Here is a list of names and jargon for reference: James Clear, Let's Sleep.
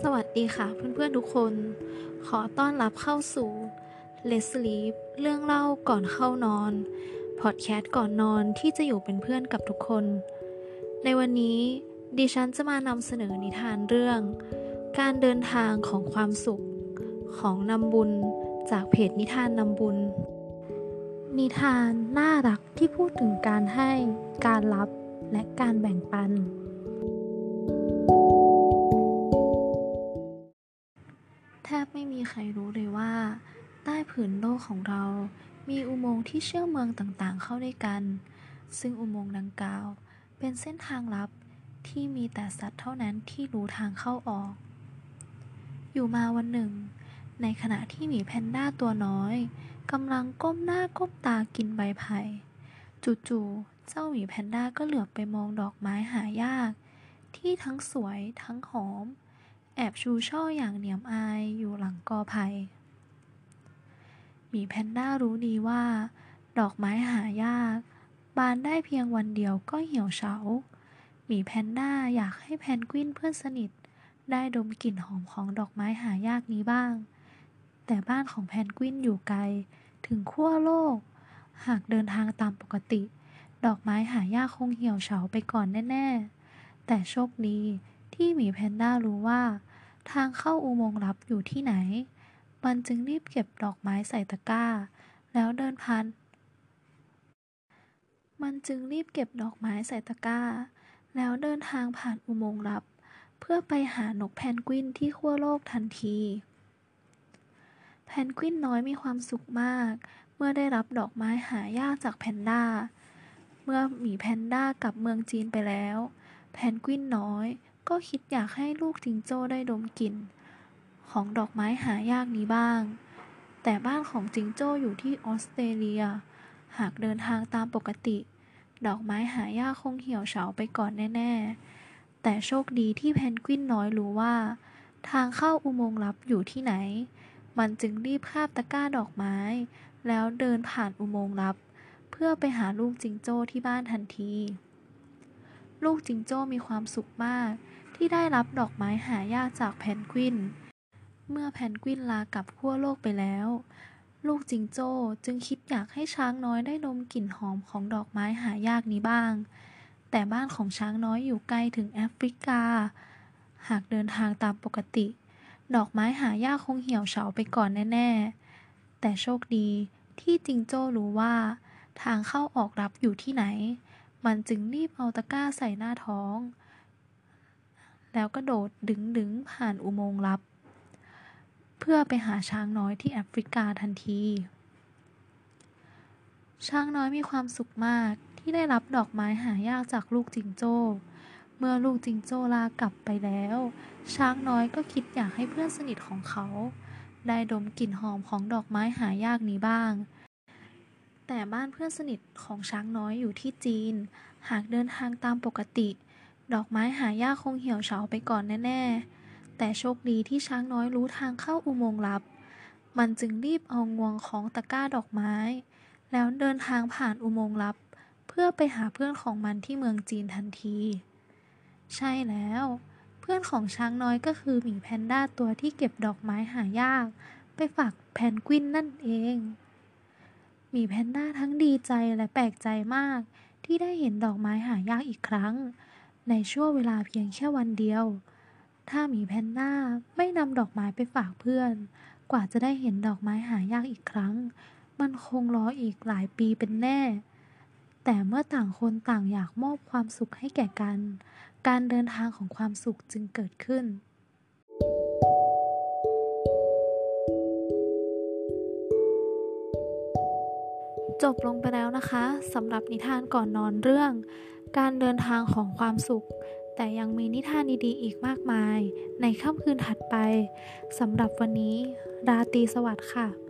สวัสดีค่ะเพื่อนๆทุกคนขอต้อนรับเข้าสู่ Let's Sleep เรื่องเล่าก่อนเข้านอนพอดแคสต์ก่อนนอนที่จะอยู่เป็นเพื่อนกับทุกคนในวันนี้ดิฉันจะมานำเสนอนิทานเรื่องการเดินทางของความสุขของนำบุญจากเพจนิทานนำบุญนิทานน่ารักที่พูดถึงการให้การรับและการแบ่งปันแทบไม่มีใครรู้เลยว่าใต้ผืนโลกของเรามีอุโมงค์ที่เชื่อมเมืองต่างๆเข้าด้วยกันซึ่งอุโมงค์ดังกล่าวเป็นเส้นทางลับที่มีแต่สัตว์เท่านั้นที่รู้ทางเข้าออกอยู่มาวันหนึ่งในขณะที่หมีแพนด้าตัวน้อยกำลังก้มหน้าก้มตากินใบไผ่จู่ๆเจ้าหมีแพนด้าก็เหลือบไปมองดอกไม้หายากที่ทั้งสวยทั้งหอมแอบชูช่ออย่างเหนียมอายอยู่หลังกอไผ่หมีแพนด้ารู้ดีว่าดอกไม้หายากบานได้เพียงวันเดียวก็เหี่ยวเฉาหมีแพนด้าอยากให้แพนกวินเพื่อนสนิทได้ดมกลิ่นหอมของดอกไม้หายากนี้บ้างแต่บ้านของแพนกวินอยู่ไกลถึงขั้วโลกหากเดินทางตามปกติดอกไม้หายากคงเหี่ยวเฉาไปก่อนแน่ๆแต่โชคดีที่หมีแพนด้ารู้ว่าทางเข้าอุโมงค์ลับอยู่ที่ไหนมันจึงรีบเก็บดอกไม้ใส่ตะกร้าแล้วเดินผ่านอุโมงค์ลับเพื่อไปหานกแพนกวินที่ขั้วโลกทันทีแพนกวินน้อยมีความสุขมากเมื่อได้รับดอกไม้หายากจากแพนด้าเมื่อหมีแพนด้ากลับเมืองจีนไปแล้วแพนกวินน้อยก็คิดอยากให้ลูกจิงโจ้ได้ดมกลิ่นของดอกไม้หายากนี้บ้างแต่บ้านของจิงโจ้อยู่ที่ออสเตรเลียหากเดินทางตามปกติดอกไม้หายากคงเหี่ยวเฉาไปก่อนแน่ๆแต่โชคดีที่แพนกวินน้อยรู้ว่าทางเข้าอุโมงค์ลับอยู่ที่ไหนมันจึงรีบคาบตะกร้าดอกไม้แล้วเดินผ่านอุโมงค์ลับเพื่อไปหาลูกจิงโจ้ที่บ้านทันทีลูกจิงโจ้มีความสุขมากที่ได้รับดอกไม้หายากจากแพนกวินเมื่อแพนกวินลากลับขั้วโลกไปแล้วลูกจิงโจ้จึงคิดอยากให้ช้างน้อยได้ดมกลิ่นหอมของดอกไม้หายากนี้บ้างแต่บ้านของช้างน้อยอยู่ไกลถึงแอฟริกาหากเดินทางตามปกติดอกไม้หายากคงเหี่ยวเฉาไปก่อนแน่ๆแต่โชคดีที่จิงโจ้รู้ว่าทางเข้าออกลับอยู่ที่ไหนมันจึงรีบเอาตะกร้าใส่หน้าท้องแล้วก็โดดดึงๆผ่านอุโมงค์ลับเพื่อไปหาช้างน้อยที่แอฟริกาทันทีช้างน้อยมีความสุขมากที่ได้รับดอกไม้หายากจากลูกจิงโจ้เมื่อลูกจิงโจ้ลากลับไปแล้วช้างน้อยก็คิดอยากให้เพื่อนสนิทของเขาได้ดมกลิ่นหอมของดอกไม้หายากนี้บ้างแต่บ้านเพื่อนสนิทของช้างน้อยอยู่ที่จีนหากเดินทางตามปกติดอกไม้หายากคงเหี่ยวเฉาไปก่อนแน่ๆแต่โชคดีที่ช้างน้อยรู้ทางเข้าอุโมงค์ลับมันจึงรีบเอางวงของตะกร้าดอกไม้แล้วเดินทางผ่านอุโมงค์ลับเพื่อไปหาเพื่อนของมันที่เมืองจีนทันทีใช่แล้วเพื่อนของช้างน้อยก็คือหมีแพนด้าตัวที่เก็บดอกไม้หายากไปฝากแพนกวินนั่นเองหมีแพนด้าทั้งดีใจและแปลกใจมากที่ได้เห็นดอกไม้หายากอีกครั้งในช่วงเวลาเพียงแค่วันเดียวถ้าหมีแพนด้าไม่นำดอกไม้ไปฝากเพื่อนกว่าจะได้เห็นดอกไม้หายากอีกครั้งมันคงรออีกหลายปีเป็นแน่แต่เมื่อต่างคนต่างอยากมอบความสุขให้แก่กันการเดินทางของความสุขจึงเกิดขึ้นจบลงไปแล้วนะคะสำหรับนิทานก่อนนอนเรื่องการเดินทางของความสุขแต่ยังมีนิทานดีๆอีกมากมายในค่ำคืนถัดไปสำหรับวันนี้ราตรีสวัสดิ์ค่ะ